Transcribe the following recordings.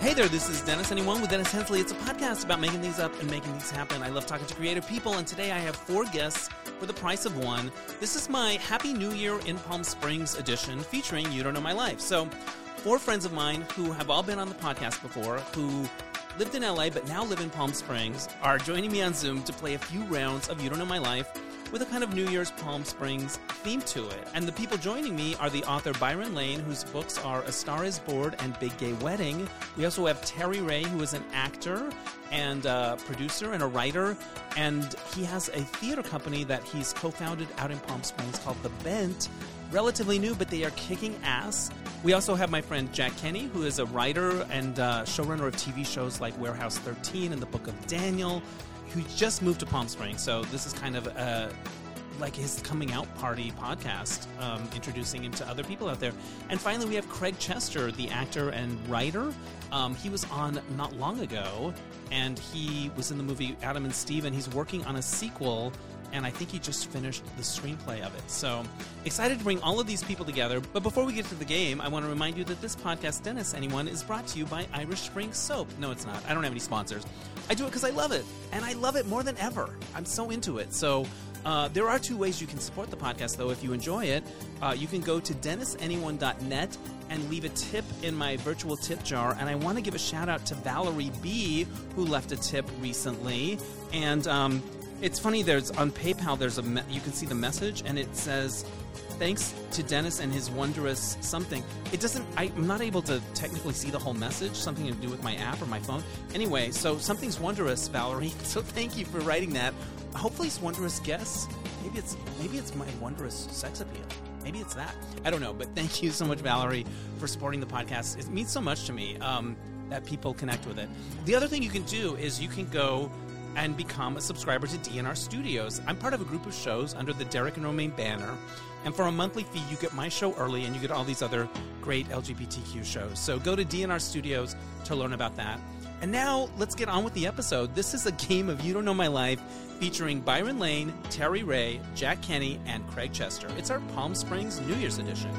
Hey there, this is Dennis, anyone with Dennis Hensley. It's a podcast about making things up and making things happen. I love talking to creative people, and today I have four guests for the price of one. This is my Happy New Year in Palm Springs edition featuring You Don't Know My Life. So, four friends of mine who have all been on the podcast before, who lived in LA but now live in Palm Springs, are joining me on Zoom to play a few rounds of You Don't Know My Life with a kind of New Year's Palm Springs theme to it. And the people joining me are the author Byron Lane, whose books are A Star Is Bored and Big Gay Wedding. We also have Terry Ray, who is an actor and a producer and a writer. And he has a theater company that he's co-founded out in Palm Springs called The Bent. Relatively new, but they are kicking ass. We also have my friend Jack Kenny, who is a writer and showrunner of TV shows like Warehouse 13 and The Book of Daniel, who just moved to Palm Springs, so this is kind of like his coming out party podcast, introducing him to other people out there. And finally, we have Craig Chester, the actor and writer. He was on not long ago, and he was in the movie Adam and Steve, and he's working on a sequel, and I think he just finished the screenplay of it. So excited to bring all of these people together. But before we get to the game, I want to remind you that this podcast, Dennis Anyone, is brought to you by Irish Spring Soap. No, it's not. I don't have any sponsors. I do it because I love it, and I love it more than ever. I'm so into it. So there are two ways you can support the podcast, though, if you enjoy it. You can go to DennisAnyone.net and leave a tip in my virtual tip jar. And I want to give a shout-out to Valerie B., who left a tip recently. And it's funny, there's on PayPal, there's a you can see the message, and it says, "Thanks to Dennis and his wondrous something." It doesn't, I'm not able to technically see the whole message, something to do with my app or my phone. Anyway, so something's wondrous, Valerie, so thank you for writing that. Hopefully it's wondrous guests. Maybe it's my wondrous sex appeal. Maybe it's that. I don't know, but thank you so much, Valerie, for supporting the podcast. It means so much to me that people connect with it. The other thing you can do is you can go and become a subscriber to DNR Studios. I'm part of a group of shows under the Derek and Romaine banner, and for a monthly fee, you get my show early, and you get all these other great LGBTQ shows. So go to DNR Studios to learn about that. And now, let's get on with the episode. This is a game of You Don't Know My Life featuring Byron Lane, Terry Ray, Jack Kenny, and Craig Chester. It's our Palm Springs New Year's edition.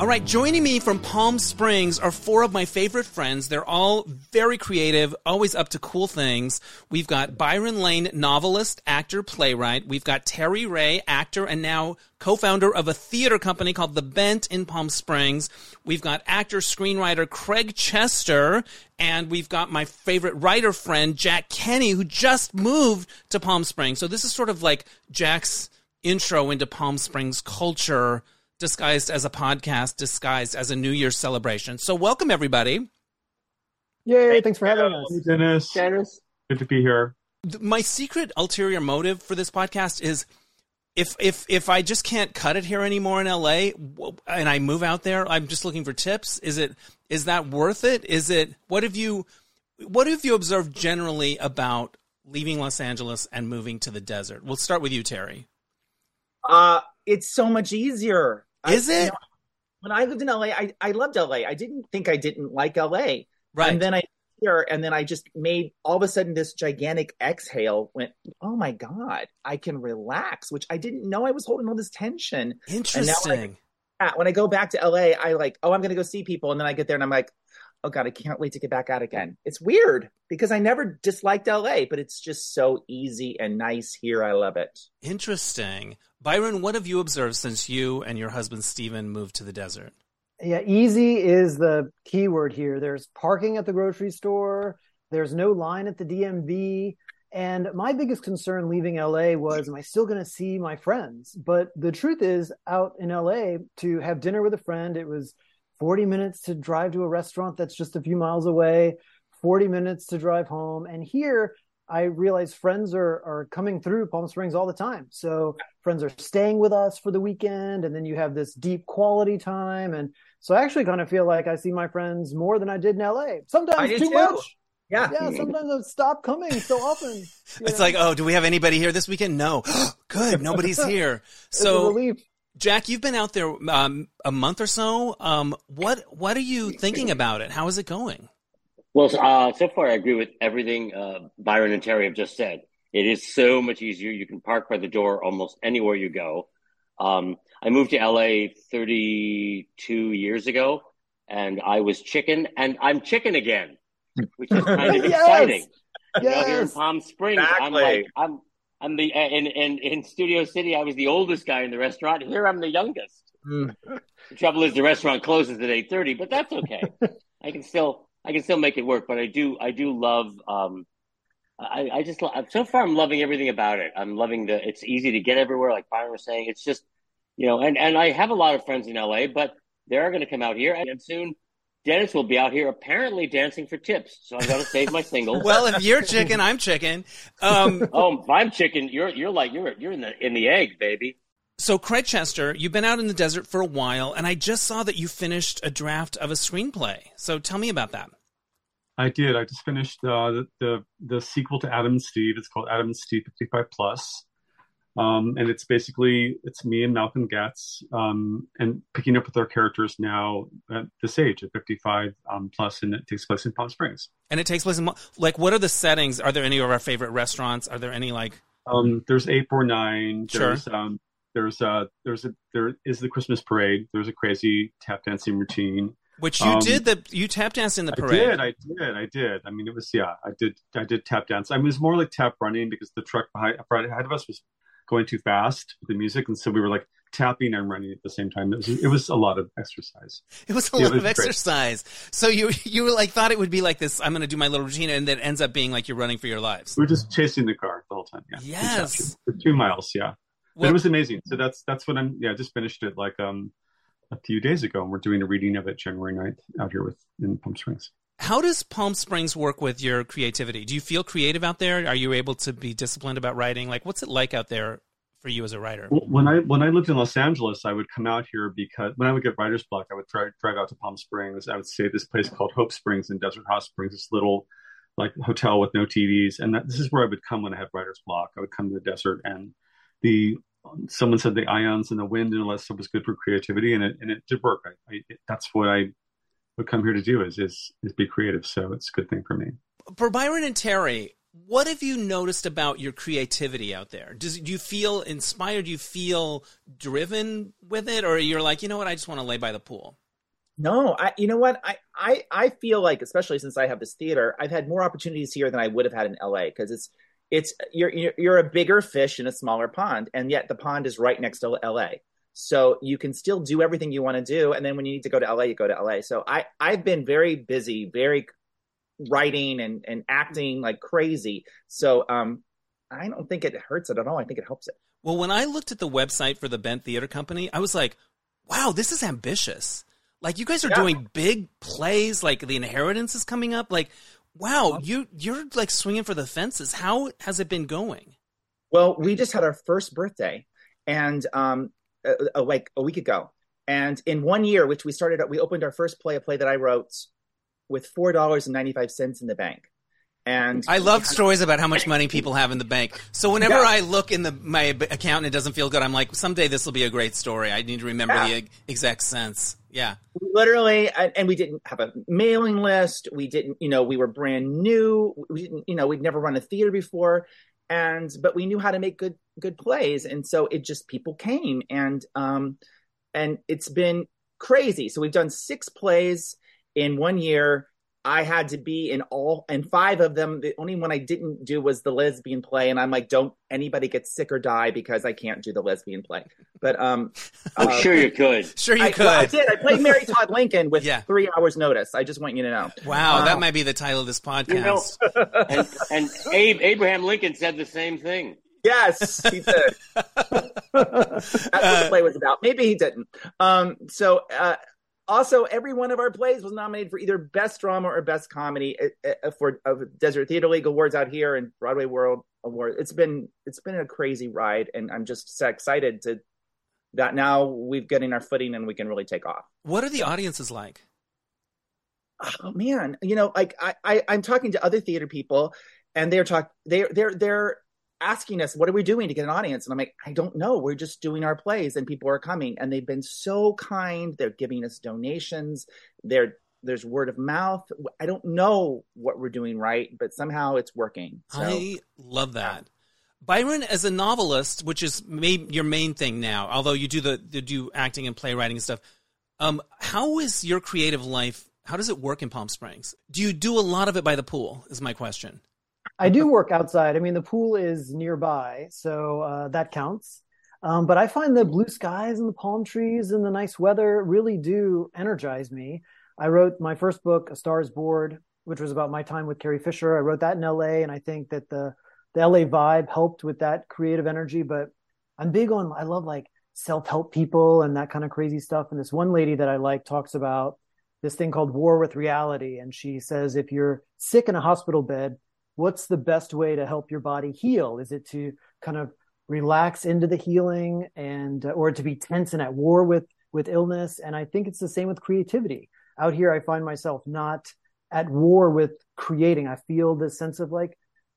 All right, joining me from Palm Springs are four of my favorite friends. They're all very creative, always up to cool things. We've got Byron Lane, novelist, actor, playwright. We've got Terry Ray, actor and now co-founder of a theater company called The Bent in Palm Springs. We've got actor, screenwriter Craig Chester, and we've got my favorite writer friend, Jack Kenny, who just moved to Palm Springs. So this is sort of like Jack's intro into Palm Springs culture, disguised as a podcast, disguised as a New Year's celebration. So welcome, everybody. Yay, thanks for having us. Hey, Dennis. Good to be here. My secret ulterior motive for this podcast is if I just can't cut it here anymore in LA and I move out there, I'm just looking for tips. Is that worth it? What have you observed generally about leaving Los Angeles and moving to the desert? We'll start with you, Terry. It's so much easier. Is it? You know, when I lived in LA, I loved LA. I didn't think I didn't like LA. Right. And then I just made all of a sudden this gigantic exhale, went, oh my God, I can relax, which I didn't know I was holding all this tension. Interesting. And now when I go back to LA, I like, oh, I'm going to go see people. And then I get there and I'm like, oh God, I can't wait to get back out again. It's weird because I never disliked LA, but it's just so easy and nice here. I love it. Interesting. Byron, what have you observed since you and your husband, Stephen, moved to the desert? Yeah, easy is the key word here. There's parking at the grocery store. There's no line at the DMV. And my biggest concern leaving LA was, am I still going to see my friends? But the truth is, out in LA, to have dinner with a friend, it was 40 minutes to drive to a restaurant that's just a few miles away, 40 minutes to drive home. And here, I realize friends are coming through Palm Springs all the time. So friends are staying with us for the weekend, and then you have this deep quality time. And so I actually kind of feel like I see my friends more than I did in LA. Sometimes too much. Yeah, sometimes I stop coming so often. It's like, oh, do we have anybody here this weekend? No. Good, nobody's here. So Jack, you've been out there a month or so. What are you thinking about it? How is it going? Well, so far I agree with everything Byron and Terry have just said. It is so much easier. You can park by the door almost anywhere you go. I moved to LA 32 years ago, and I was chicken, and I'm chicken again, which is kind of exciting. Yes. Here in Palm Springs, exactly. I'm the in Studio City, I was the oldest guy in the restaurant. Here, I'm the youngest. The trouble is, the restaurant closes at 8:30, but that's okay. I can still make it work. But I do love. So far I'm loving everything about it. I'm loving it's easy to get everywhere. Like Byron was saying, it's just, and I have a lot of friends in LA, but they're going to come out here, and soon Dennis will be out here apparently dancing for tips. So I've got to save my singles. Well, if you're chicken, I'm chicken. Oh, if I'm chicken, you're in the egg, baby. So Craig Chester, you've been out in the desert for a while, and I just saw that you finished a draft of a screenplay. So tell me about that. I did. I just finished the sequel to Adam and Steve. It's called Adam and Steve 55+. And it's basically, it's me and Malcolm Getz and picking up with our characters now at this age, at 55 plus, and it takes place in Palm Springs. And it takes place in, like, what are the settings? Are there any of our favorite restaurants? Are there any, like... There's 849. There's, sure. There is the Christmas parade. There's a crazy tap dancing routine. Which you did you tap danced in the parade. I did. I mean, it was, I did tap dance. I mean, it was more like tap running because the truck ahead of us was going too fast with the music. And so we were like tapping and running at the same time. It was a lot of exercise. It was a lot of exercise. So you were like, thought it would be like this, I'm going to do my little routine. And that ends up being like, you're running for your lives. We're just chasing the car the whole time. Yeah. Yes. For 2 miles. Yeah. Well, but it was amazing. So that's what I just finished it like, a few days ago, and we're doing a reading of it January 9th out here in Palm Springs. How does Palm Springs work with your creativity? Do you feel creative out there? Are you able to be disciplined about writing? Like, what's it like out there for you as a writer? Well, when I lived in Los Angeles, I would come out here because when I would get writer's block, I would drive out to Palm Springs. I would stay at this place called Hope Springs in Desert Hot Springs, this little like hotel with no TVs. And this is where I would come when I had writer's block. I would come to the desert, and someone said the ions and the wind and all that stuff was good for creativity, and it did work. That's what I would come here to do is be creative. So it's a good thing for me. For Byron and Terry, what have you noticed about your creativity out there? Do you feel inspired? Do you feel driven with it? Or you're like, you know what? I just want to lay by the pool. No, you know what? I feel like, especially since I have this theater, I've had more opportunities here than I would have had in LA because it's you're a bigger fish in a smaller pond, and yet the pond is right next to LA. So you can still do everything you want to do, and then when you need to go to LA, you go to LA. So I've been very busy, very writing and acting like crazy. So I don't think it hurts it at all. I think it helps it. Well, when I looked at the website for the Bent Theater Company, I was like, wow, this is ambitious. Like, you guys are doing big plays, like The Inheritance is coming up. Like, wow, you're like swinging for the fences. How has it been going? Well, we just had our first birthday, and like a week ago. And in 1 year, which we opened our first play, a play that I wrote, with $4.95 in the bank. And I love stories about how much money people have in the bank. So whenever I look in my account and it doesn't feel good, I'm like, someday this will be a great story. I need to remember the exact cents. Yeah. Literally. And we didn't have a mailing list. We didn't, we were brand new. We didn't, we'd never run a theater before. But we knew how to make good plays. And so it just, people came, and it's been crazy. So we've done 6 plays in 1 year. I had to be in all, and 5 of them, the only one I didn't do was the lesbian play. And I'm like, don't anybody get sick or die because I can't do the lesbian play. But I'm sure you could. Sure you could. Well, I did. I played Mary Todd Lincoln with 3 hours notice. I just want you to know. Wow. That might be the title of this podcast. And Abraham Lincoln said the same thing. Yes, he did. That's what the play was about. Maybe he didn't. Also, every one of our plays was nominated for either Best Drama or Best Comedy for Desert Theater League Awards out here and Broadway World Awards. It's been a crazy ride, and I'm just so excited that now we're getting our footing and we can really take off. What are the audiences like? Oh man, like I'm talking to other theater people, and they're asking us, what are we doing to get an audience? And I'm like, I don't know. We're just doing our plays and people are coming, and they've been so kind. They're giving us donations. There's word of mouth. I don't know what we're doing right, but somehow it's working. So, I love that. Byron, as a novelist, which is your main thing now, although you do acting and playwriting and stuff. How is your creative life, how does it work in Palm Springs? Do you do a lot of it by the pool is my question. I do work outside. I mean, the pool is nearby, so that counts. But I find the blue skies and the palm trees and the nice weather really do energize me. I wrote my first book, A Star Is Bored, which was about my time with Carrie Fisher. I wrote that in LA, and I think that the LA vibe helped with that creative energy. But I'm big on, I love like self-help people and that kind of crazy stuff. And this one lady that I like talks about this thing called war with reality. And she says, if you're sick in a hospital bed, what's the best way to help your body heal? Is it to kind of relax into the healing and, or to be tense and at war with illness? And I think it's the same with creativity. Out here, I find myself not at war with creating. I feel this sense of like,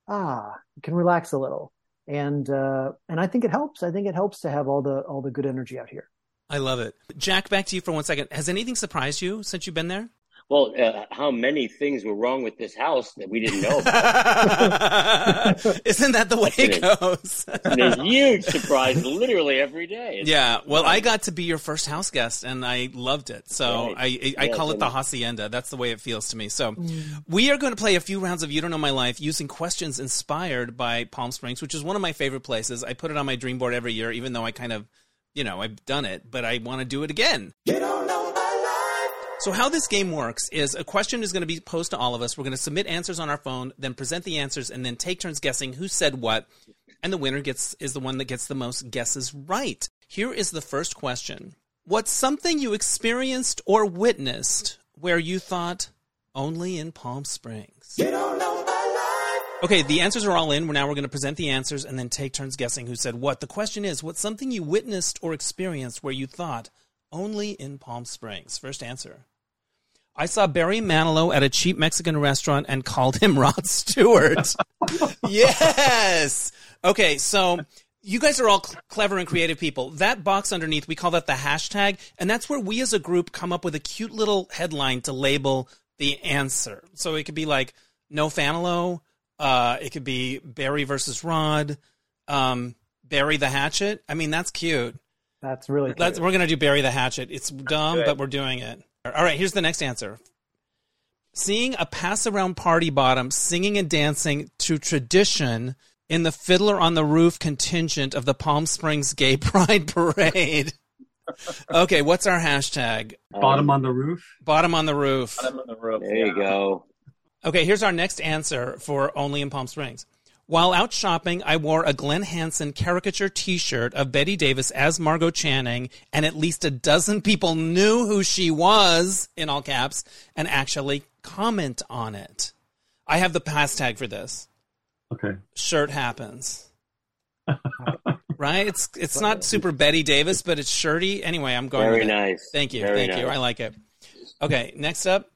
you can relax a little. And I think it helps. I think it helps to have all the good energy out here. I love it. Jack, back to you for one second. Has anything surprised you since you've been there? Well, how many things were wrong with this house that we didn't know about? Isn't that the way it goes? There's a huge surprise literally every day. Yeah. Well, I got to be your first house guest, and I loved it. So right. I call it the hacienda. That's the way it feels to me. So we are going to play a few rounds of You Don't Know My Life using questions inspired by Palm Springs, which is one of my favorite places. I put it on my dream board every year, even though I kind of, you know, I've done it, but I want to do it again. You don't know. So how this game works is a question is going to be posed to all of us. We're going to submit answers on our phone, then present the answers, and then take turns guessing who said what. And the winner is the one that gets the most guesses right. Here is the first question. What's something you experienced or witnessed where you thought only in Palm Springs? You don't know my life. Okay, the answers are all in. Now we're going to present the answers and then take turns guessing who said what. The question is, what's something you witnessed or experienced where you thought only in Palm Springs? First answer. I saw Barry Manilow at a cheap Mexican restaurant and called him Rod Stewart. Yes. Okay, so you guys are all clever and creative people. That box underneath, we call that the hashtag, and that's where we as a group come up with a cute little headline to label the answer. So it could be like, no Fanilow. It could be Barry versus Rod. Barry the Hatchet. I mean, that's cute. That's really cute. We're going to do Barry the Hatchet. It's dumb, but we're doing it. All right, here's the next answer. Seeing a pass-around party bottom singing and dancing to tradition in the Fiddler on the Roof contingent of the Palm Springs Gay Pride Parade. Okay, what's our hashtag? Bottom on the roof. Bottom on the roof. Bottom on the roof. There you go. Okay, here's our next answer for Only in Palm Springs. While out shopping, I wore a Glenn Hanson caricature T-shirt of Bette Davis as Margot Channing, and at least a dozen people knew who she was, in all caps, and actually comment on it. I have the hashtag for this. Okay. Shirt happens. Right? It's not super Bette Davis, but it's shirty. Anyway, I'm going with it. Very nice. Thank you. Thank you. I like it. Okay, next up.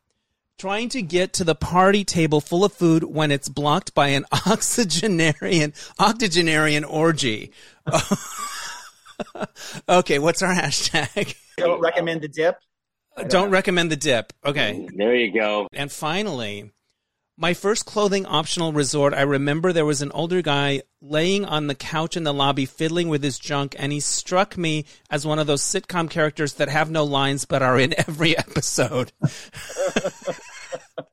Trying to get to the party table full of food when it's blocked by an octogenarian orgy. Okay, what's our hashtag? Don't recommend the dip. Don't recommend the dip. Okay. There you go. And finally, my first clothing optional resort, I remember there was an older guy laying on the couch in the lobby fiddling with his junk, and he struck me as one of those sitcom characters that have no lines but are in every episode.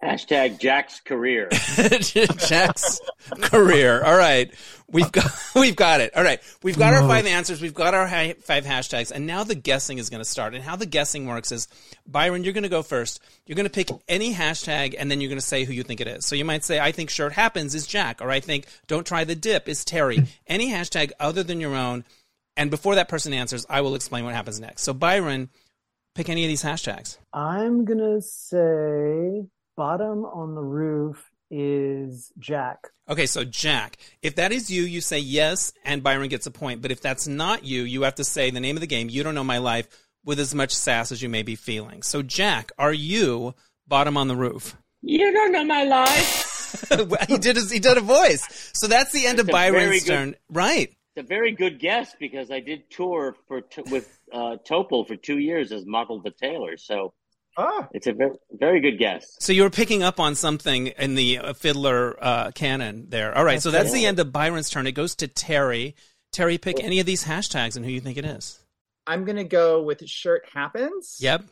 Hashtag Jack's career. Jack's career. All right. We've got it. All right. We've got our five answers. We've got our five hashtags. And now the guessing is going to start. And how the guessing works is, Byron, you're going to go first. You're going to pick any hashtag, and then you're going to say who you think it is. So you might say, I think shirt happens is Jack, or I think don't try the dip is Terry. Any hashtag other than your own. And before that person answers, I will explain what happens next. So Byron, pick any of these hashtags. I'm going to say bottom on the roof is Jack. Okay, so Jack. If that is you, you say yes, and Byron gets a point. But if that's not you, you have to say the name of the game, You Don't Know My Life, with as much sass as you may be feeling. So Jack, are you bottom on the roof? You don't know my life. He did a voice. So that's the end of Byron's turn. Right. It's a very good guess because I did tour with Topol for 2 years as Model the Taylor. So it's a very, very good guess. So you were picking up on something in the Fiddler canon there. All right, so that's the end of Byron's turn. It goes to Terry. Terry, pick any of these hashtags and who you think it is. I'm going to go with shirt happens. Yep.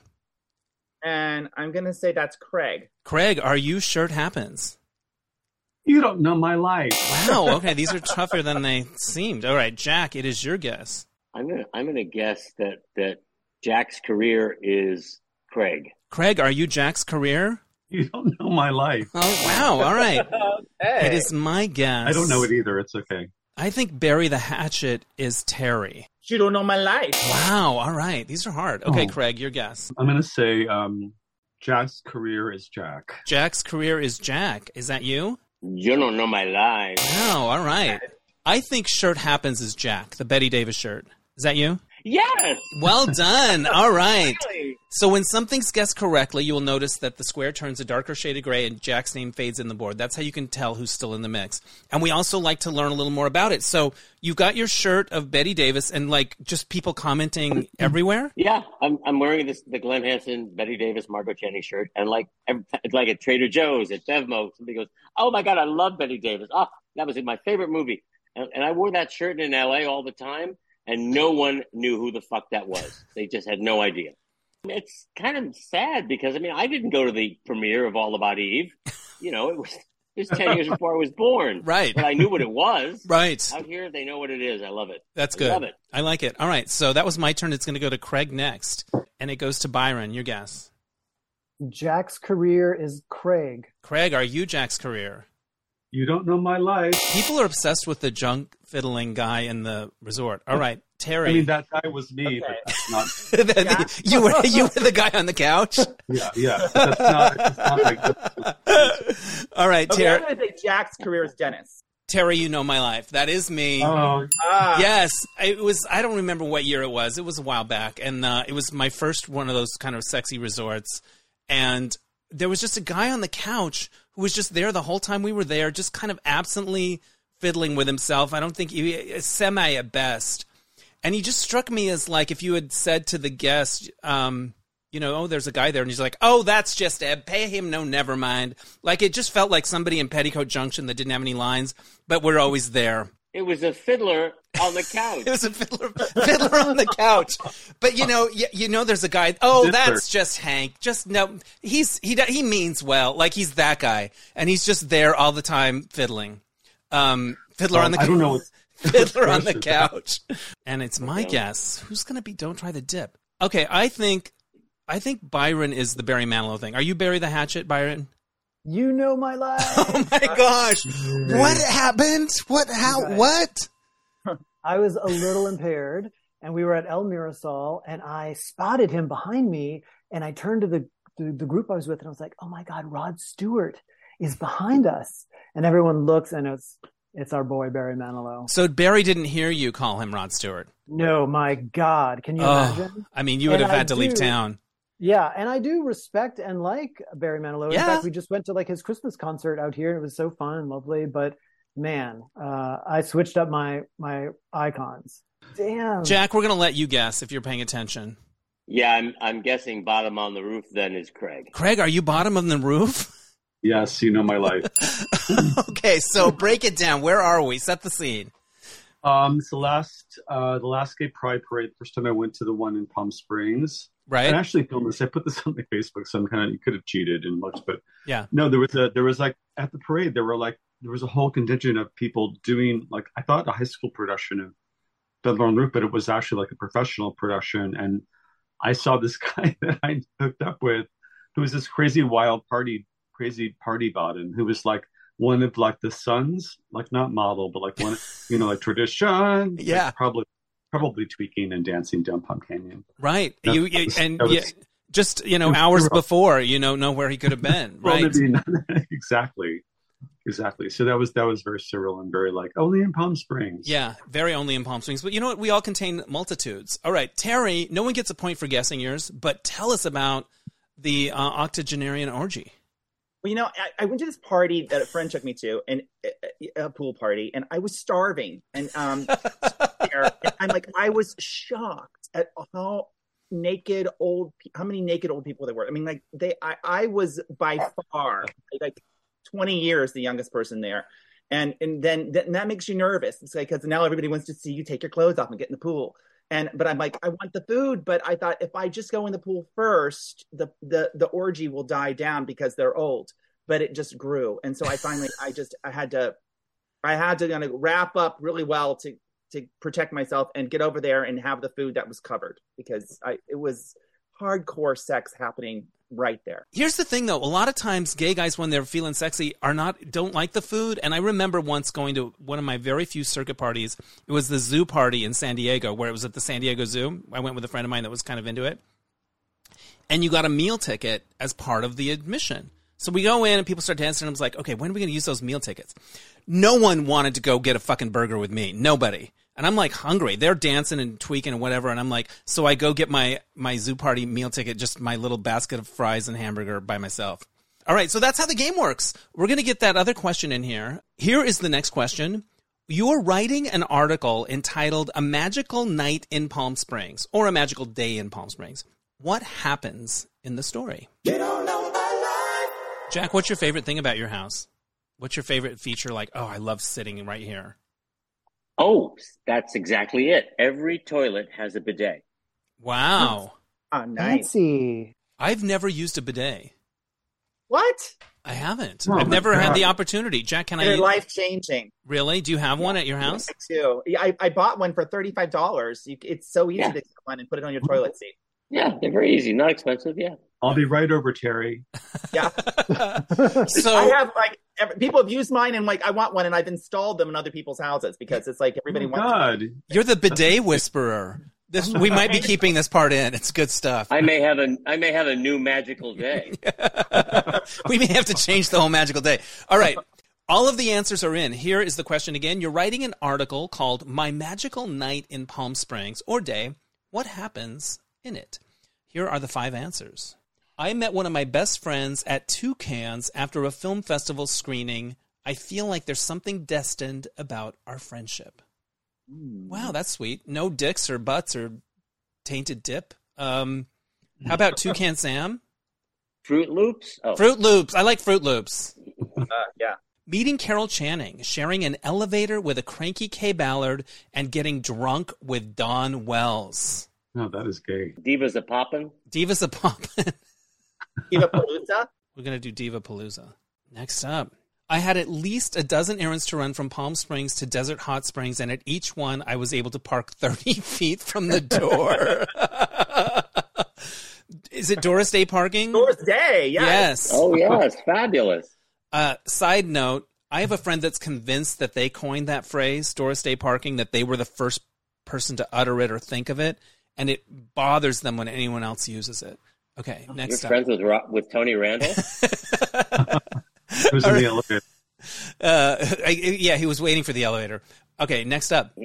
And I'm going to say that's Craig. Craig, are you sure it happens? You don't know my life. Wow. Okay. These are tougher than they seemed. All right, Jack, it is your guess. I'm gonna guess that Jack's career is Craig. Craig, are you Jack's career? You don't know my life. Oh, wow. All right. Okay. It is my guess. I don't know it either. It's okay. I think Bury the Hatchet is Terry. You don't know my life. Wow. All right. These are hard. Okay, Craig, your guess. I'm going to say Jack's career is Jack. Jack's career is Jack. Is that you? You don't know my life. Wow. All right. I think Shirt Happens is Jack, the Bette Davis shirt. Is that you? Yes. Well done. All right. Really? So when something's guessed correctly, you will notice that the square turns a darker shade of gray and Jack's name fades in the board. That's how you can tell who's still in the mix. And we also like to learn a little more about it. So you got your shirt of Bette Davis and just people commenting everywhere? Yeah. I'm wearing the Glenn Hanson, Bette Davis, Margot Channing shirt. And like at Trader Joe's, at BevMo, somebody goes, oh my God, I love Bette Davis. Oh, that was my favorite movie. And I wore that shirt in LA all the time. And no one knew who the fuck that was. They just had no idea. It's kind of sad because, I didn't go to the premiere of All About Eve. It was 10 years before I was born. Right. But I knew what it was. Right. Out here, they know what it is. I love it. That's good. I love it. I like it. All right. So that was my turn. It's going to go to Craig next. And it goes to Byron. Your guess. Jack's career is Craig. Craig, are you Jack's career? You don't know my life. People are obsessed with the junk fiddling guy in the resort. All right, Terry. That guy was me, okay. But that's not... you were the guy on the couch? Yeah. That's not like that. All right, okay, Terry. I'm going to say Jack's career is Dennis. Terry, you know my life. That is me. Oh. Yes. It was. I don't remember what year it was. It was a while back. And it was my first one of those kind of sexy resorts. And there was just a guy on the couch who was just there the whole time we were there, just kind of absently fiddling with himself. I don't think he semi at best. And he just struck me as if you had said to the guest, oh, there's a guy there. And he's like, oh, that's just Eb. Pay him. No, never mind. It just felt like somebody in Petticoat Junction that didn't have any lines, but we're always there. It was a fiddler on the couch. It was a fiddler on the couch. But there's a guy. Oh, that's just Hank. Just no, he means well. He's that guy, and he's just there all the time fiddling. Fiddler on the couch. I don't know. Fiddler on the couch. And it's my guess. Who's gonna be? Don't try the dip. Okay, I think Byron is the Barry Manilow thing. Are you Barry the Hatchet, Byron? You know my life. Oh my gosh. What happened? What? How? What? I was a little impaired and we were at El Mirasol and I spotted him behind me and I turned to the group I was with and I was like, oh my God, Rod Stewart is behind us. And everyone looks and it's our boy, Barry Manilow. So Barry didn't hear you call him Rod Stewart. No, my God. Can you imagine? You would have had to leave town. Yeah, and I do respect and like Barry Manilow. In fact, we just went to his Christmas concert out here. It was so fun and lovely, but man, I switched up my icons. Damn. Jack, we're going to let you guess if you're paying attention. Yeah, I'm guessing Bottom on the Roof then is Craig. Craig, are you Bottom on the Roof? Yes, you know my life. Okay, so break it down. Where are we? Set the scene. It's the last gay pride parade. First time I went to the one in Palm Springs. Right. And I actually filmed this. I put this on my Facebook. So you could have cheated and looked, but yeah. No, there was at the parade there was a whole contingent of people doing I thought a high school production of Fiddler on the Roof, but it was actually a professional production. And I saw this guy that I hooked up with, who was this crazy party bot, and who was one of the sons, not model, but one tradition. Yeah, probably tweaking and dancing down Palm Canyon. Right. Hours before, where he could have been. Right. Exactly. So that was very surreal and very only in Palm Springs. Yeah. Very only in Palm Springs. But you know what? We all contain multitudes. All right, Terry, no one gets a point for guessing yours, but tell us about the octogenarian orgy. Well, I went to this party that a friend took me to, and a pool party, and I was starving. And I was shocked at how many naked old people there were. I was by far 20 years the youngest person there, and then that makes you nervous. It's because now everybody wants to see you take your clothes off and get in the pool. But I'm like, I want the food, but I thought if I just go in the pool first, the orgy will die down because they're old. But it just grew, and so I finally, I had to kind of wrap up really well to protect myself and get over there and have the food that was covered, because it was hardcore sex happening right there. Here's the thing, though. A lot of times gay guys, when they're feeling sexy, don't like the food. And I remember once going to one of my very few circuit parties. It was the zoo party in San Diego, where it was at the San Diego Zoo. I went with a friend of mine that was kind of into it. And you got a meal ticket as part of the admission. So we go in and people start dancing. And I was like, okay, when are we going to use those meal tickets? No one wanted to go get a fucking burger with me. Nobody. And I'm like hungry. They're dancing and tweaking and whatever. And I'm like, so I go get my zoo party meal ticket, just my little basket of fries and hamburger by myself. All right. So that's how the game works. We're going to get that other question in here. Here is the next question. You're writing an article entitled A Magical Night in Palm Springs, or A Magical Day in Palm Springs. What happens in the story? You don't know my life. Jack, what's your favorite thing about your house? What's your favorite feature? Like, oh, I love sitting right here. Oh, that's exactly it. Every toilet has a bidet. Wow. Oh, nice. Fancy. I've never used a bidet. What? I haven't. Oh, I've never had the opportunity. Jack, can I? They're life-changing. Really? Do you have one at your house? I do. I bought one for $35. It's so easy to get one and put it on your toilet seat. Yeah, they're very easy. Not expensive, yeah. I'll be right over, Terry. Yeah. So I have people have used mine, and I want one, and I've installed them in other people's houses because it's everybody wants. God, you're the bidet whisperer. We might be keeping this part in. It's good stuff. I may have a new magical day. We may have to change the whole magical day. All right. All of the answers are in. Here is the question again. You're writing an article called My Magical Night in Palm Springs, or Day. What happens in it? Here are the 5 answers. I met one of my best friends at Toucan's after a film festival screening. I feel like there's something destined about our friendship. Ooh. Wow, that's sweet. No dicks or butts or tainted dip. How about Toucan Sam? Fruit Loops? Oh. Fruit Loops. I like Fruit Loops. Yeah. Meeting Carol Channing, sharing an elevator with a cranky Kaye Ballard, and getting drunk with Don Wells. Oh, that is gay. Divas a poppin'. Diva Palooza? We're going to do Diva Palooza. Next up. I had at least a dozen errands to run from Palm Springs to Desert Hot Springs, and at each one, I was able to park 30 feet from the door. Is it Doris Day parking? Doris Day, yes. Oh, yes. Fabulous. Side note, I have a friend that's convinced that they coined that phrase, Doris Day parking, that they were the first person to utter it or think of it, and it bothers them when anyone else uses it. Okay, next up. You're friends with Tony Randall? Who's in the elevator? He was waiting for the elevator. Okay, next up.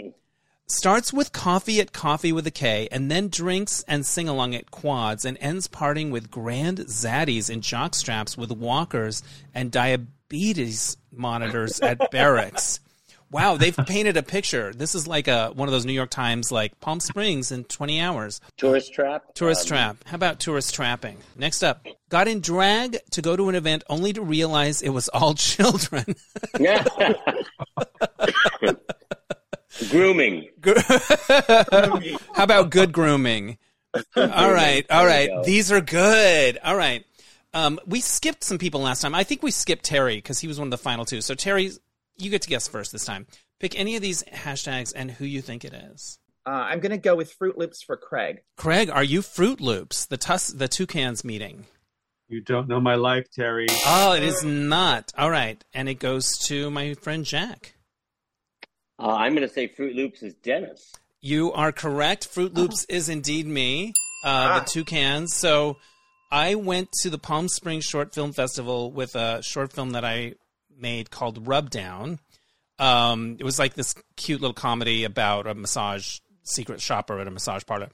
Starts with coffee at Coffee with a K, and then drinks and sing-along at Quads, and ends partying with grand zaddies in jockstraps with walkers and diabetes monitors at Barracks. Wow, they've painted a picture. This is like one of those New York Times, Palm Springs in 20 hours. Tourist trap? Tourist trap. How about tourist trapping? Next up, got in drag to go to an event only to realize it was all children. Yeah. Grooming. How about good grooming? All right. These are good. All right. We skipped some people last time. I think we skipped Terry because he was one of the final two. So Terry's. You get to guess first this time. Pick any of these hashtags and who you think it is. I'm going to go with Fruit Loops for Craig. Craig, are you Fruit Loops? The Toucan's meeting. You don't know my life, Terry. Oh, it is not. All right. And it goes to my friend Jack. I'm going to say Fruit Loops is Dennis. You are correct. Fruit Loops is indeed me, the Toucan's. So I went to the Palm Springs Short Film Festival with a short film that I made called Rubdown. It was this cute little comedy about a massage secret shopper at a massage parlor.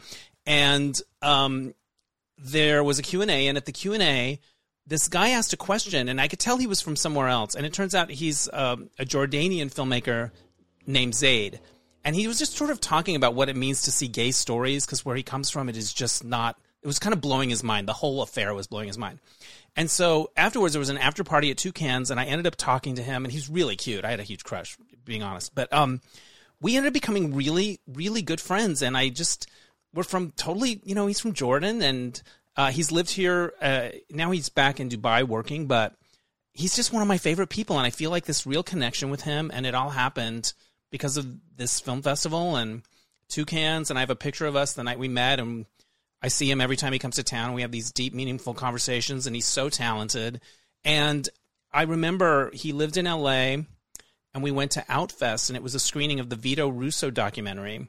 And there was a Q&A, and at the Q&A, this guy asked a question, and I could tell he was from somewhere else. And it turns out he's a Jordanian filmmaker named Zayd. And he was just sort of talking about what it means to see gay stories, because where he comes from, it is just not... It was kind of blowing his mind. The whole affair was blowing his mind. And so afterwards, there was an after party at Toucan's, and I ended up talking to him, and he's really cute. I had a huge crush, being honest. But we ended up becoming really, really good friends. And I just, we're from totally, you know, he's from Jordan and he's lived here. Now he's back in Dubai working, but he's just one of my favorite people. And I feel like this real connection with him, and it all happened because of this film festival and Toucan's. And I have a picture of us the night we met, and I see him every time he comes to town. We have these deep, meaningful conversations, and he's so talented. And I remember he lived in L.A., and we went to Outfest, and it was a screening of the Vito Russo documentary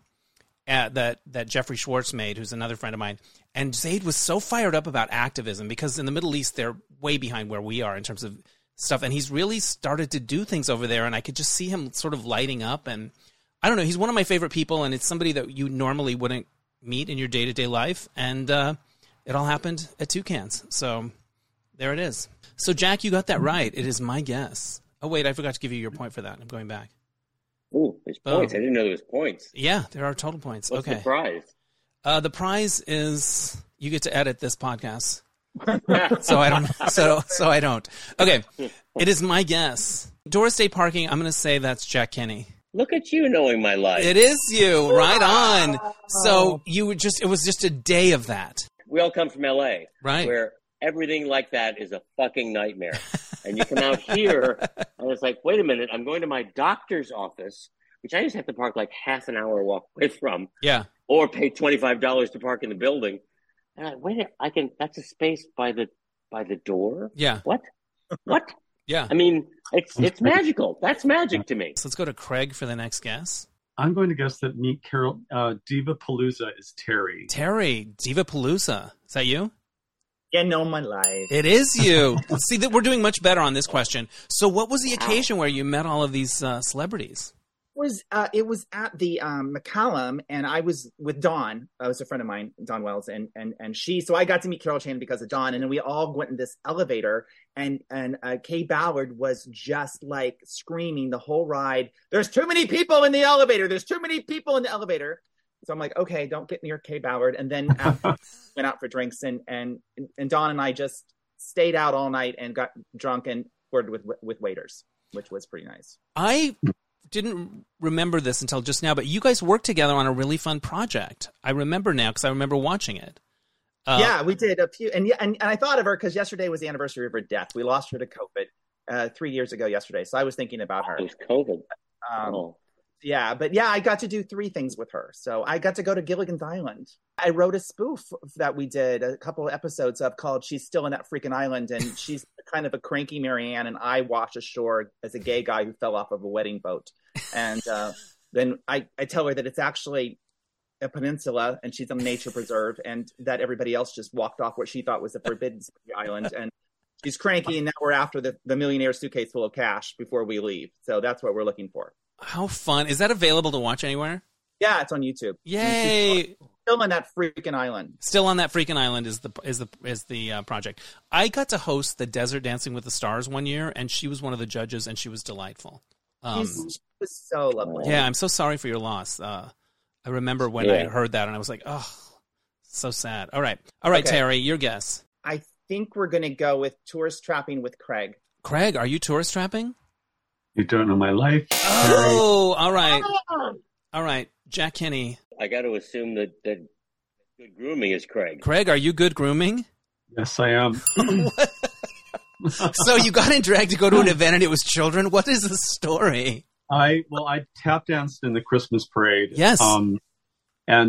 that Jeffrey Schwartz made, who's another friend of mine. And Zayd was so fired up about activism, because in the Middle East, they're way behind where we are in terms of stuff. And he's really started to do things over there, and I could just see him sort of lighting up. And I don't know, he's one of my favorite people, and it's somebody that you normally wouldn't meet in your day-to-day life. And it all happened at Toucan's. So there it is. So, Jack, you got that right. It is my guess. Oh, wait, I forgot to give you your point for that. I'm going back. Ooh, there's points. I didn't know there was points. Yeah, there are total points. What's okay. The prize? The prize is you get to edit this podcast. So I don't. Okay, it is my guess. Doris Day Parking, I'm going to say that's Jack Kenny. Look at you knowing my life. It is you. Right on. So you were just, it was just a day of that. We all come from L.A. Right. Where everything like that is a fucking nightmare. And you come out here and it's like, wait a minute, I'm going to my doctor's office, which I just have to park like half an hour walk away from. Yeah. Or pay $25 to park in the building. And I wait, I can, that's a space by the door. Yeah. What? Yeah. I mean, it's magical. That's magic to me. So let's go to Craig for the next guess. I'm going to guess that Meet Carol Diva Palooza is Terry. Terry, Diva Palooza. Is that you? Yeah, no, my life. It is you. See, that we're doing much better on this question. So what was the occasion where you met all of these celebrities? It was at the McCallum, and I was with Dawn. I was a friend of mine, Don Wells, and she. So I got to meet Carol Chan because of Dawn, and then we all went in this elevator, and Kaye Ballard was just like screaming the whole ride. There's too many people in the elevator. There's too many people in the elevator. So I'm like, okay, don't get near Kaye Ballard. And then went out for drinks, and Dawn and I just stayed out all night and got drunk and ordered with waiters, which was pretty nice. I didn't remember this until just now, but you guys worked together on a really fun project. I remember now because I remember watching it. Yeah, we did a few. And I thought of her because yesterday was the anniversary of her death. We lost her to COVID 3 years ago yesterday. So I was thinking about her. It was COVID. Yeah, but yeah, I got to do 3 things with her. So I got to go to Gilligan's Island. I wrote a spoof that we did a couple of episodes of called She's Still in That Freaking Island. And she's kind of a cranky Marianne, and I watch ashore as a gay guy who fell off of a wedding boat. And then I tell her that it's actually a peninsula and she's a nature preserve, and that everybody else just walked off what she thought was a forbidden island. And she's cranky, and now we're after the millionaire suitcase full of cash before we leave. So that's what we're looking for. How fun. Is that available to watch anywhere? Yeah, it's on YouTube. Yay. Still on That Freaking Island. Still on That Freaking Island is the project. I got to host the Desert Dancing with the Stars one year, and she was one of the judges, and she was delightful. She was so lovely. Yeah, I'm so sorry for your loss. I remember when I heard that, and I was like, oh, so sad. All right, okay. Terry, your guess. I think we're going to go with tourist trapping with Craig. Craig, are you tourist trapping? You don't know my life. Oh, all right. All right, Jack Kenny. I got to assume that good grooming is Craig. Craig, are you good grooming? Yes, I am. So you got in drag to go to an event and it was children? What is the story? I tap danced in the Christmas parade. Yes. And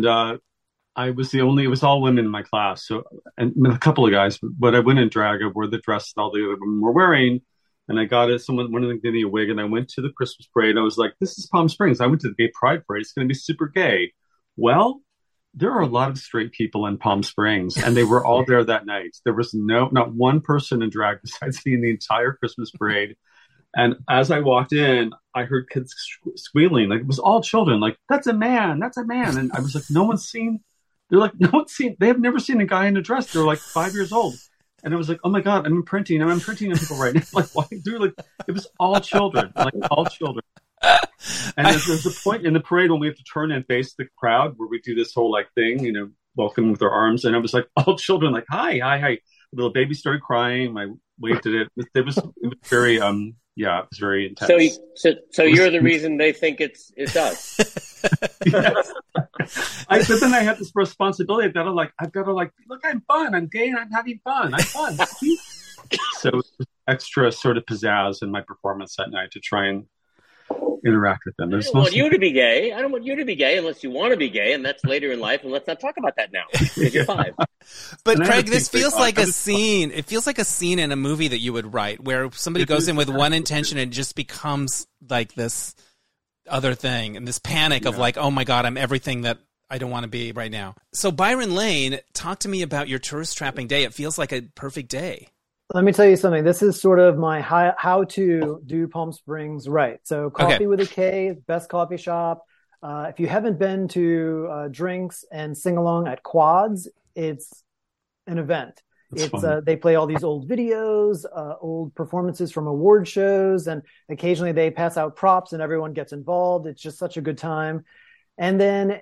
I was it was all women in my class. So, and a couple of guys, but I went in drag. I wore the dress that all the other women were wearing. And I got it. Someone, one of them gave me a wig, and I went to the Christmas parade. I was like, this is Palm Springs. I went to the gay pride parade. It's going to be super gay. Well, there are a lot of straight people in Palm Springs, and they were all there that night. There was not one person in drag besides me in the entire Christmas parade. And as I walked in, I heard kids squealing. Like, it was all children. Like, that's a man. That's a man. And I was like, they have never seen a guy in a dress. They're like 5 years old. And I was like, oh my God, I'm imprinting on people right now. Like, why do it was all children, And there's a point in the parade when we have to turn and face the crowd where we do this whole like thing, you know, welcome with our arms. And I was like, all children, like, hi. Little baby started crying. I waved at it. It was very Yeah, it's very intense. So you're the reason they think it's us. Yes. But then I had this responsibility that I've got to look, I'm fun, I'm gay, and I'm having fun. I'm fun. So extra sort of pizzazz in my performance that night to try and interact with them. I don't want you to be gay unless you want to be gay, and that's later in life, and let's not talk about that now. You're five. But and Craig, this feels like a scene. It feels like a scene in a movie that you would write where somebody goes in with one intention and just becomes like this other thing and this panic of like, oh my God, I'm everything that I don't want to be right now. So Byron Lane, talk to me about your tourist trapping day. It feels like a perfect day. Let me tell you something. This is sort of my how to do Palm Springs right. So Coffee with a K, best coffee shop. If you haven't been to drinks and sing-along at Quads, it's an event. They play all these old videos, old performances from award shows, and occasionally they pass out props and everyone gets involved. It's just such a good time. And then,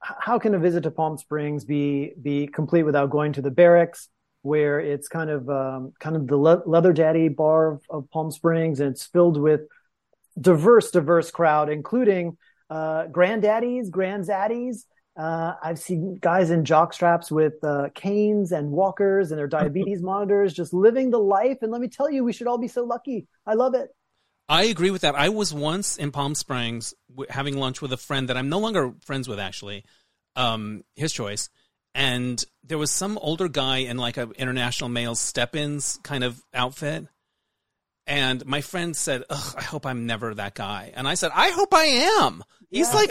how can a visit to Palm Springs be complete without going to the Barracks, where it's kind of the leather daddy bar of Palm Springs, and it's filled with diverse crowd, including granddaddies, grandzaddies. I've seen guys in jockstraps with canes and walkers and their diabetes monitors, just living the life. And let me tell you, we should all be so lucky. I love it. I agree with that. I was once in Palm Springs having lunch with a friend that I'm no longer friends with, actually, his choice. And there was some older guy in like an international male step-ins kind of outfit. And my friend said, "Ugh, I hope I'm never that guy." And I said, "I hope I am." He's like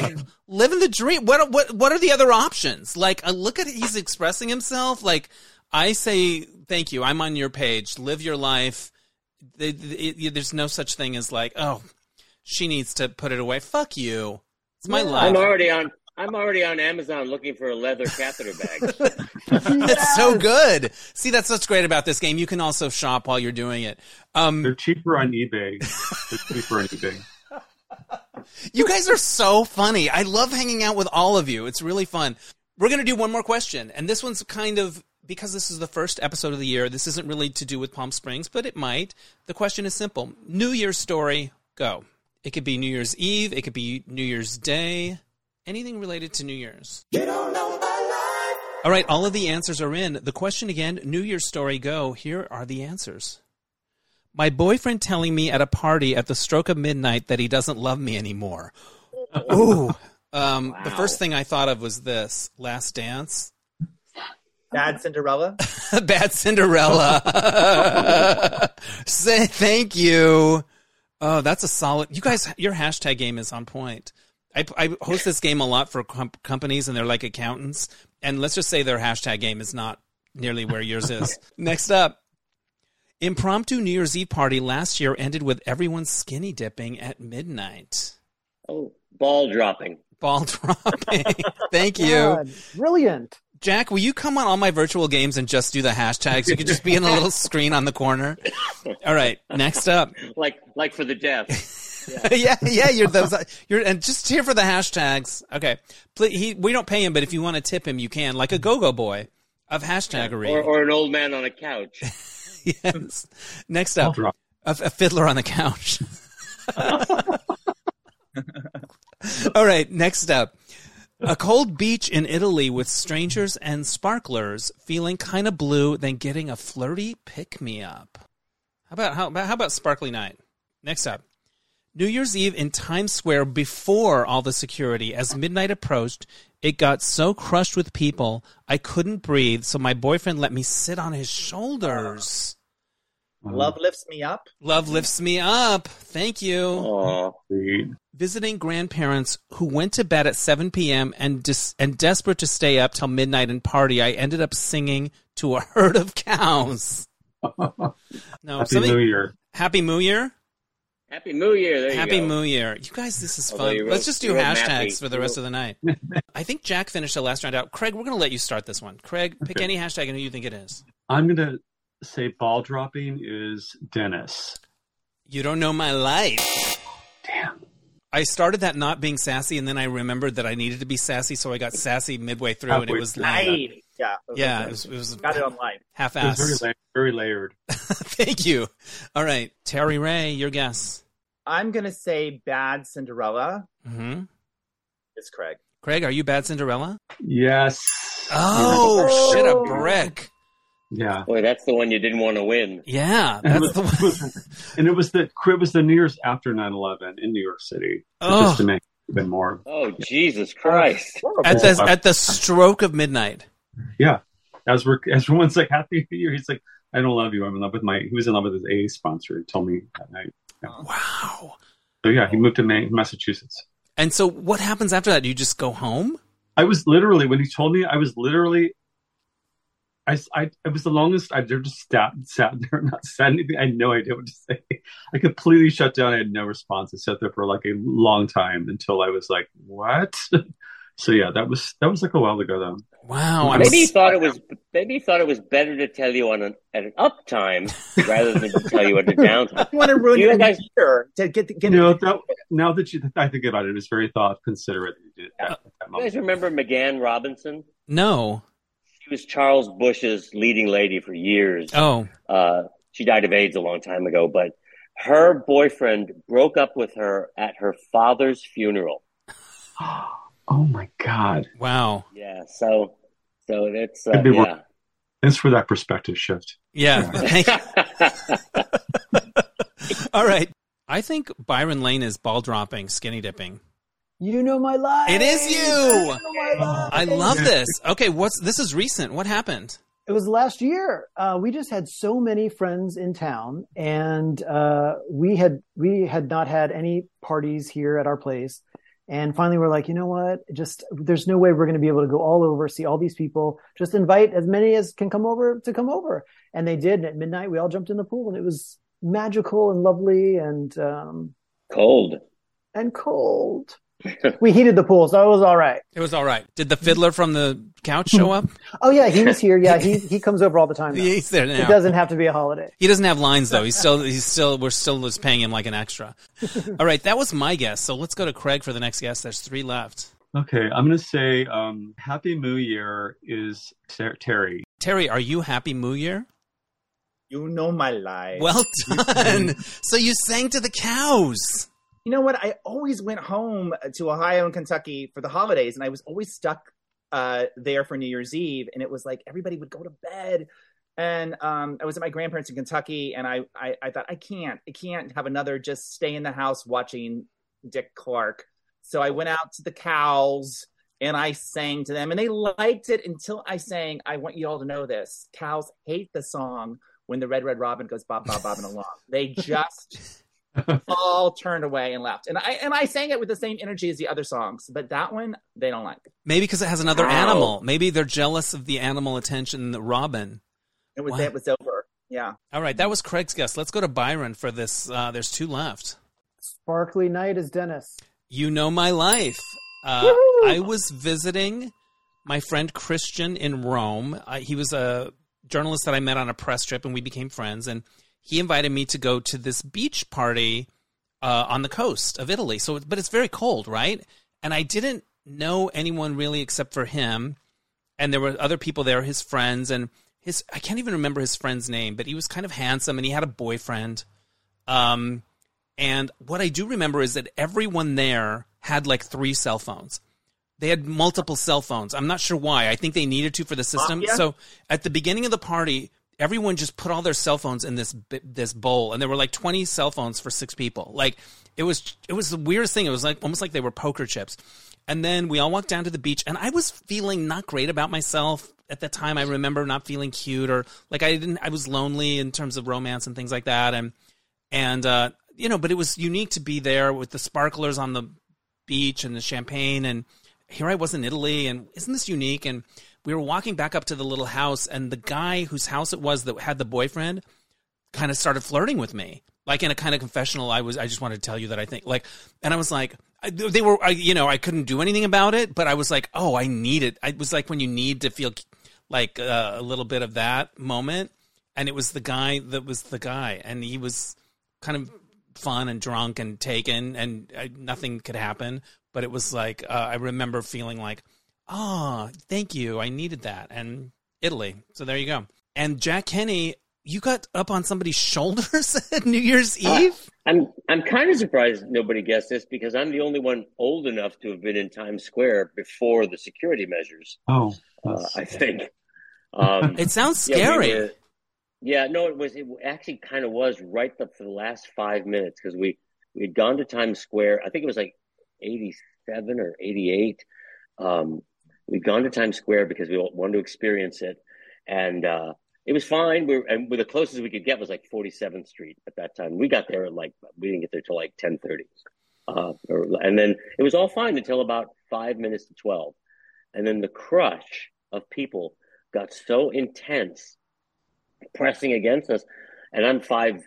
living the dream. What are the other options? Like, look at it. He's expressing himself. Like, I say, thank you. I'm on your page. Live your life. There's no such thing as like, oh, she needs to put it away. Fuck you. It's my life. I'm already on Amazon looking for a leather catheter bag. That's so good. See, that's what's great about this game. You can also shop while you're doing it. They're cheaper on eBay. You guys are so funny. I love hanging out with all of you. It's really fun. We're going to do one more question. And this one's kind of, because this is the first episode of the year, this isn't really to do with Palm Springs, but it might. The question is simple. New Year's story, go. It could be New Year's Eve. It could be New Year's Day. Anything related to New Year's. You don't know my life. All right, all of the answers are in. The question again, New Year's story, go. Here are the answers. My boyfriend telling me at a party at the stroke of midnight that he doesn't love me anymore. Ooh. Wow. The first thing I thought of was this, Last Dance. Bad Cinderella? Bad Cinderella. Say thank you. Oh, that's a solid. You guys, your hashtag game is on point. I host this game a lot for companies, and they're like accountants. And let's just say their hashtag game is not nearly where yours is. Next up, impromptu New Year's Eve party last year ended with everyone skinny dipping at midnight. Oh, ball dropping. Ball dropping. Thank you. God, brilliant. Jack, will you come on all my virtual games and just do the hashtags? You could just be in a little screen on the corner. All right, next up. Like for the deaf. Yeah, you're and just here for the hashtags. Okay, we don't pay him, but if you want to tip him, you can. Like a go-go boy of hashtaggery, or an old man on a couch. Yes. Next up, a fiddler on the couch. All right. Next up, a cold beach in Italy with strangers and sparklers, feeling kind of blue, then getting a flirty pick-me-up. How about sparkly night? Next up. New Year's Eve in Times Square before all the security. As midnight approached, it got so crushed with people, I couldn't breathe, so my boyfriend let me sit on his shoulders. Love lifts me up. Love lifts me up. Thank you. Oh, visiting grandparents who went to bed at 7 p.m. and desperate to stay up till midnight and party, I ended up singing to a herd of cows. Happy New Year. Happy New Year. There you Happy go. New Year. You guys, this is fun. Let's just do hashtags for the rest of the night. I think Jack finished the last round out. Craig, we're going to let you start this one. Craig, pick any hashtag and who you think it is. I'm going to say ball dropping is Dennis. You don't know my life. Damn. I started that not being sassy, and then I remembered that I needed to be sassy, so I got sassy midway through, and it was lame. Yeah, yeah, it was got it online. Half-assed. It was very layered. Thank you. All right, Terry Ray, your guess. I'm going to say Bad Cinderella. Mm-hmm. It's Craig. Craig, are you Bad Cinderella? Yes. Oh, shit, a brick. Yeah. Boy, that's the one you didn't want to win. Yeah. It was the New Year's after 9/11 in New York City. Oh. Just to make it even more. Oh, Jesus Christ. At the stroke of midnight. Yeah. As everyone's like, Happy New Year, he's like, I don't love you. I'm in love with he was in love with his AA sponsor. He told me that night. Yeah. Wow. So yeah, he moved to Massachusetts. And so what happens after that? Do you just go home? It was the longest I've ever just sat there and not said anything. I had no idea what to say. I completely shut down. I had no response. I sat there for like a long time until I was like, what? So yeah, that was like a while ago though. Wow. Maybe he thought it was better to tell you at an up time rather than to tell you at a down time. You want to ruin your guys year to get. Now that I think about it, it was very thought considerate. You guys remember Megan Robinson? No. She was Charles Bush's leading lady for years. Oh. She died of AIDS a long time ago, but her boyfriend broke up with her at her father's funeral. Oh my God. Wow. Yeah. So that's, yeah. Thanks for that perspective shift. Yeah. All right. I think Byron Lane is ball dropping, skinny dipping. You know my life. It is you. I love this. Okay. This is recent. What happened? It was last year. We just had so many friends in town, and we had not had any parties here at our place. And finally, we're like, you know what? Just there's no way we're going to be able to go all over, see all these people. Just invite as many as can come over to come over. And they did. And at midnight, we all jumped in the pool, and it was magical and lovely and cold. We heated the pool, so it was all right. It was all right. Did the fiddler from the couch show up? Oh, yeah, he was here. Yeah, he comes over all the time now. He's there now. It doesn't have to be a holiday. He doesn't have lines, though. We're still just paying him like an extra. All right, that was my guess. So let's go to Craig for the next guess. There's three left. Okay, I'm going to say Happy Moo Year is Terry. Terry, are you Happy Moo Year? You know my life. Well done. So you sang to the cows. You know what? I always went home to Ohio and Kentucky for the holidays, and I was always stuck there for New Year's Eve. And it was like everybody would go to bed, and I was at my grandparents in Kentucky, and I thought I can't have another just stay in the house watching Dick Clark. So I went out to the cows and I sang to them, and they liked it until I sang "I Want You All to Know This." Cows hate the song when the red robin goes bob bob bobbing along. They just all turned away and left, and I sang it with the same energy as the other songs, but that one they don't like. Maybe because it has another animal. Maybe they're jealous of the animal attention. The robin. It was over. Yeah. All right, that was Craig's guess. Let's go to Byron for this. There's two left. Sparkly night is Dennis. You know my life. I was visiting my friend Christian in Rome. He was a journalist that I met on a press trip, and we became friends. And he invited me to go to this beach party on the coast of Italy. So, but it's very cold, right? And I didn't know anyone really except for him. And there were other people there, his friends, and I can't even remember his friend's name, but he was kind of handsome and he had a boyfriend. And what I do remember is that everyone there had like 3 cell phones. They had multiple cell phones. I'm not sure why. I think they needed to for the system. Yeah. So at the beginning of the party, everyone just put all their cell phones in this bowl, and there were like 20 cell phones for 6 people. Like it was the weirdest thing. It was like almost like they were poker chips. And then we all walked down to the beach, and I was feeling not great about myself at the time. I remember not feeling cute, or like I was lonely in terms of romance and things like that. And you know, but it was unique to be there with the sparklers on the beach and the champagne, and here I was in Italy, and isn't this unique? And we were walking back up to the little house, and the guy whose house it was that had the boyfriend kind of started flirting with me, like in a kind of confessional. I just wanted to tell you that I think like, and I was like, I couldn't do anything about it, but I was like, oh, I need it. It was like when you need to feel like a little bit of that moment. And it was the guy that was the guy, and he was kind of fun and drunk and taken, and nothing could happen. But it was like, I remember feeling like, oh, thank you. I needed that. And Italy. So there you go. And Jack Kenny, you got up on somebody's shoulders at New Year's Eve? I'm kind of surprised nobody guessed this, because I'm the only one old enough to have been in Times Square before the security measures. Oh, I think. It sounds scary. It actually kind of was right up for the last 5 minutes, because we had gone to Times Square. I think it was like 87 or 88. We'd gone to Times Square because we wanted to experience it. And it was fine. And the closest we could get was like 47th Street at that time. We got there at we didn't get there till like 10:30. And then it was all fine until about 5 minutes to 12. And then the crush of people got so intense, pressing against us. And I'm 5'6".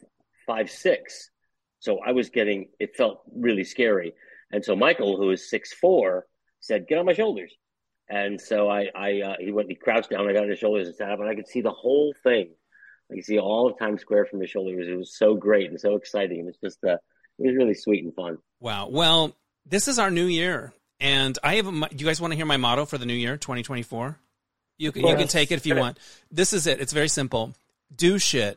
So I was it felt really scary. And so Michael, who is 6'4", said, "Get on my shoulders." And so he crouched down. I got on his shoulders and sat up, and I could see the whole thing. I could see all of Times Square from his shoulders. It was so great and so exciting. It was just, it was really sweet and fun. Wow. Well, this is our new year, and I have. You guys want to hear my motto for the new year, 2024? You can take it if you want. This is it. It's very simple. Do shit.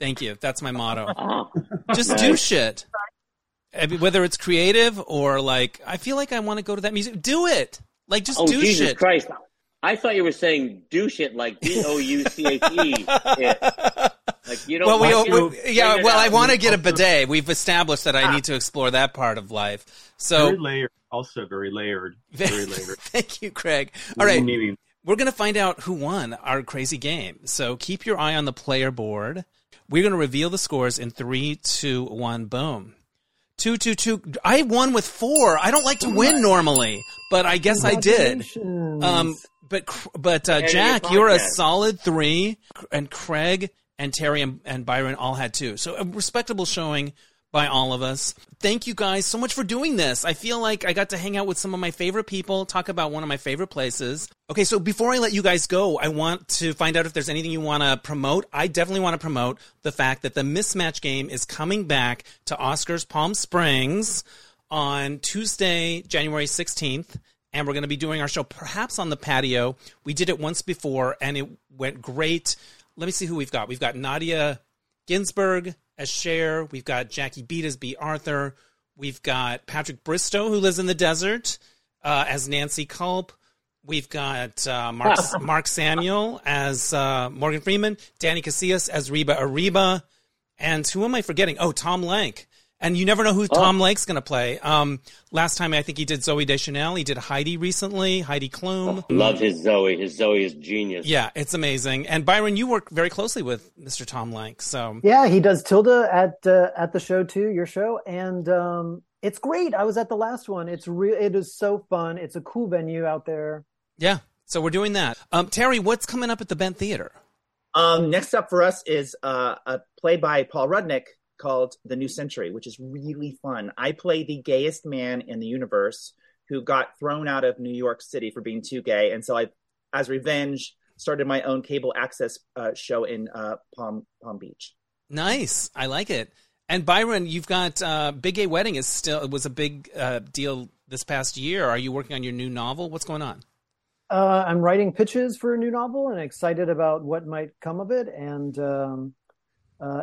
Thank you. That's my motto. Just do shit. Whether it's creative or I feel like I want to go to that music. Do it. Do Jesus shit. Christ. I thought you were saying do shit like douche. You don't I want to get a bidet. We've established that I need to explore that part of life. So very layered, also very layered. Very layered. Thank you, Craig. All right. We're going to find out who won our crazy game. So keep your eye on the player board. We're going to reveal the scores in 3, 2, 1, boom. 2, 2, 2. I won with 4. I don't like to win normally, but I guess I did. But Jack, you're a solid 3, and Craig and Terry and Byron all had 2. So a respectable showing by all of us. Thank you guys so much for doing this. I feel like I got to hang out with some of my favorite people, talk about one of my favorite places. Okay, so before I let you guys go, I want to find out if there's anything you want to promote. I definitely want to promote the fact that the Mismatch Game is coming back to Oscars Palm Springs on Tuesday, January 16th. And we're going to be doing our show perhaps on the patio. We did it once before, and it went great. Let me see who we've got. We've got Nadia Ginsburg as Cher, we've got Jackie Beat as B. Arthur, we've got Patrick Bristow, who lives in the desert, as Nancy Culp, we've got Mark Samuel as Morgan Freeman, Danny Casillas as Reba Arriba, and who am I forgetting? Oh, Tom Lake. And you never know who Tom Lake's going to play. Last time I think he did Zooey Deschanel. He did Heidi recently, Heidi Klum. Love his Zooey. His Zooey is genius. Yeah, it's amazing. And Byron, you work very closely with Mr. Tom Lake. So yeah, he does Tilda at the show too, your show, and it's great. I was at the last one. It is so fun. It's a cool venue out there. Yeah, so we're doing that. Terry, what's coming up at the Bent Theater? Next up for us is a play by Paul Rudnick called The New Century, which is really fun. I play the gayest man in the universe who got thrown out of New York City for being too gay. And so I, as revenge, started my own cable access show in Palm Beach. Nice. I like it. And Byron, you've got Big Gay Wedding was a big deal this past year. Are you working on your new novel? What's going on? I'm writing pitches for a new novel and excited about what might come of it.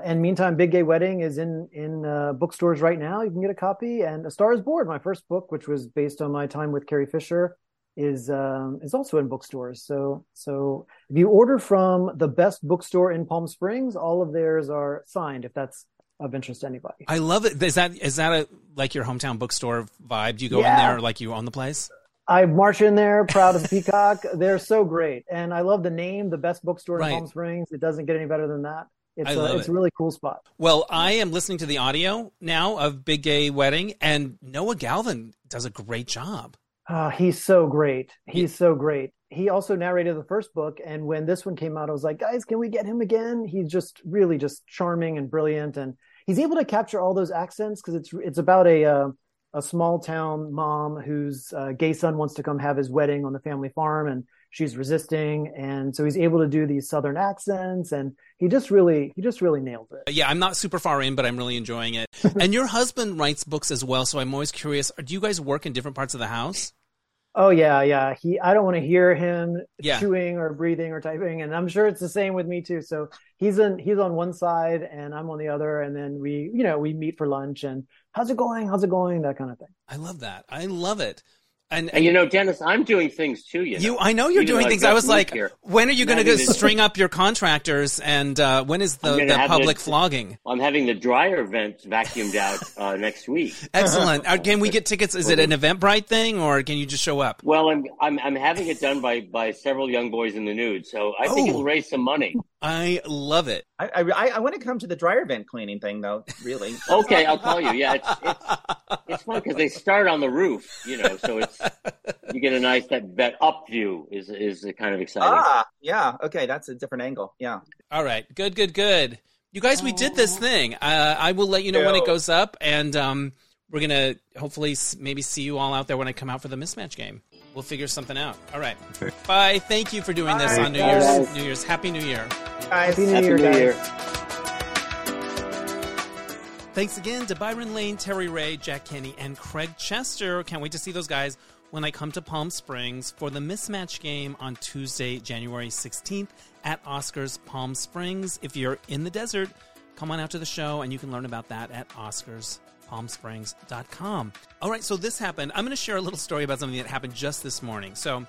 And meantime, Big Gay Wedding is in bookstores right now. You can get a copy. And A Star Is Bored, my first book, which was based on my time with Carrie Fisher, is also in bookstores. So if you order from the best bookstore in Palm Springs, all of theirs are signed, if that's of interest to anybody. I love it. Is that your hometown bookstore vibe? Do you go in there like you own the place? I march in there, proud as a peacock. They're so great. And I love the name, the best bookstore in Palm Springs. It doesn't get any better than that. It's a really cool spot. Well, I am listening to the audio now of Big Gay Wedding, and Noah Galvin does a great job. He's so great. He also narrated the first book, and when this one came out, I was like, guys, can we get him again? He's just really just charming and brilliant, and he's able to capture all those accents because it's about a small town mom whose gay son wants to come have his wedding on the family farm, and she's resisting. And so he's able to do these Southern accents, and he just really nailed it. Yeah, I'm not super far in, but I'm really enjoying it. And your husband writes books as well. So I'm always curious, do you guys work in different parts of the house? Oh yeah. Yeah. I don't want to hear him chewing or breathing or typing. And I'm sure it's the same with me too. So he's on one side and I'm on the other. And then we meet for lunch and how's it going? That kind of thing. I love that. I love it. And Dennis, I'm doing things too. I know you're doing things. I was like, here. When are you going to go string up your contractors? And when is the public flogging? I'm having the dryer vent vacuumed out next week. Excellent. Can we get tickets? Is it an Eventbrite thing, or can you just show up? Well, I'm having it done by several young boys in the nude, so I think it'll raise some money. I love it. I want to come to the dryer vent cleaning thing, though. Really? Okay, I'll call you. Yeah, it's fun because they start on the roof, so it's. You get a nice that up view is kind of exciting. Ah, yeah. Okay, that's a different angle. Yeah. All right. Good. You guys, we did this thing. I will let you know when it goes up, and we're gonna hopefully maybe see you all out there when I come out for the mismatch game. We'll figure something out. All right. Perfect. Bye. Thank you for doing this on New Year's. Happy New Year. Happy New Year. Thanks again to Byron Lane, Terry Ray, Jack Kenny, and Craig Chester. Can't wait to see those guys when I come to Palm Springs for the Mismatch Game on Tuesday, January 16th at Oscars Palm Springs. If you're in the desert, come on out to the show, and you can learn about that at oscarspalmsprings.com. All right, so this happened. I'm going to share a little story about something that happened just this morning. So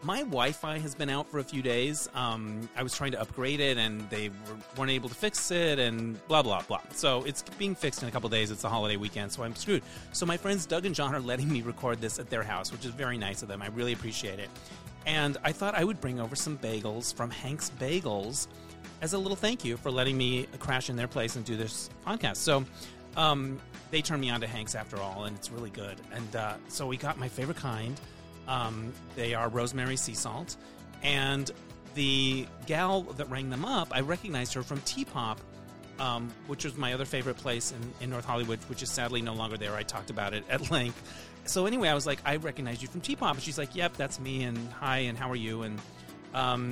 my Wi-Fi has been out for a few days. I was trying to upgrade it, and they weren't able to fix it, and blah, blah, blah. So it's being fixed in a couple days. It's a holiday weekend, so I'm screwed. So my friends Doug and John are letting me record this at their house, which is very nice of them. I really appreciate it. And I thought I would bring over some bagels from Hank's Bagels as a little thank you for letting me crash in their place and do this podcast. So they turned me on to Hank's after all, and it's really good. And so we got my favorite kind. They are rosemary sea salt, and the gal that rang them up, I recognized her from T-Pop, which was my other favorite place in North Hollywood, which is sadly no longer there. I talked about it at length. So anyway, I was like, I recognize you from T-Pop. And she's like, yep, that's me, and hi, and how are you? And I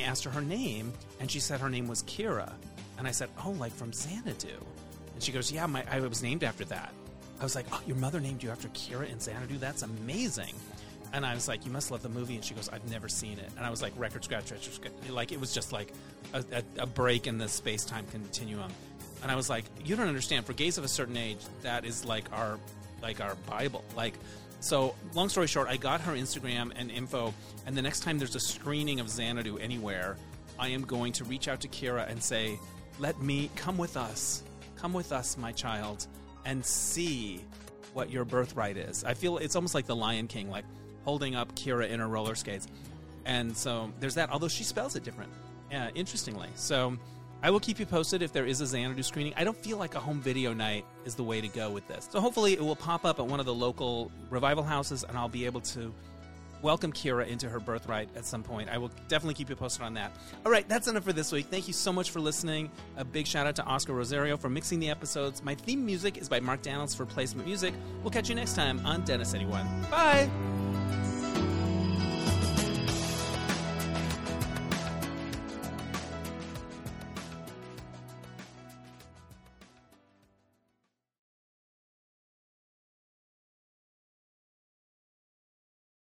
asked her her name, and she said her name was Kira. And I said, oh, like from Xanadu. And she goes, yeah, I was named after that. I was like, oh, your mother named you after Kira in Xanadu? That's amazing. And I was like, you must love the movie. And she goes, I've never seen it. And I was like, record scratch. Like, it was just like a break in the space-time continuum. And I was like, you don't understand. For gays of a certain age, that is like our Bible. Like, so long story short, I got her Instagram and info. And the next time there's a screening of Xanadu anywhere, I am going to reach out to Kira and say, come with us, my child, and see what your birthright is. I feel it's almost like the Lion King, like holding up Kira in her roller skates. And so there's that, although she spells it different, interestingly. So I will keep you posted if there is a Xanadu screening. I don't feel like a home video night is the way to go with this. So hopefully it will pop up at one of the local revival houses, and I'll be able to welcome Kira into her birthright at some point. I will definitely keep you posted on that. All right, that's enough for this week. Thank you so much for listening. A big shout out to Oscar Rosario for mixing the episodes. My theme music is by Mark Daniels for Placement Music. We'll catch you next time on Dennis Anyone. Bye!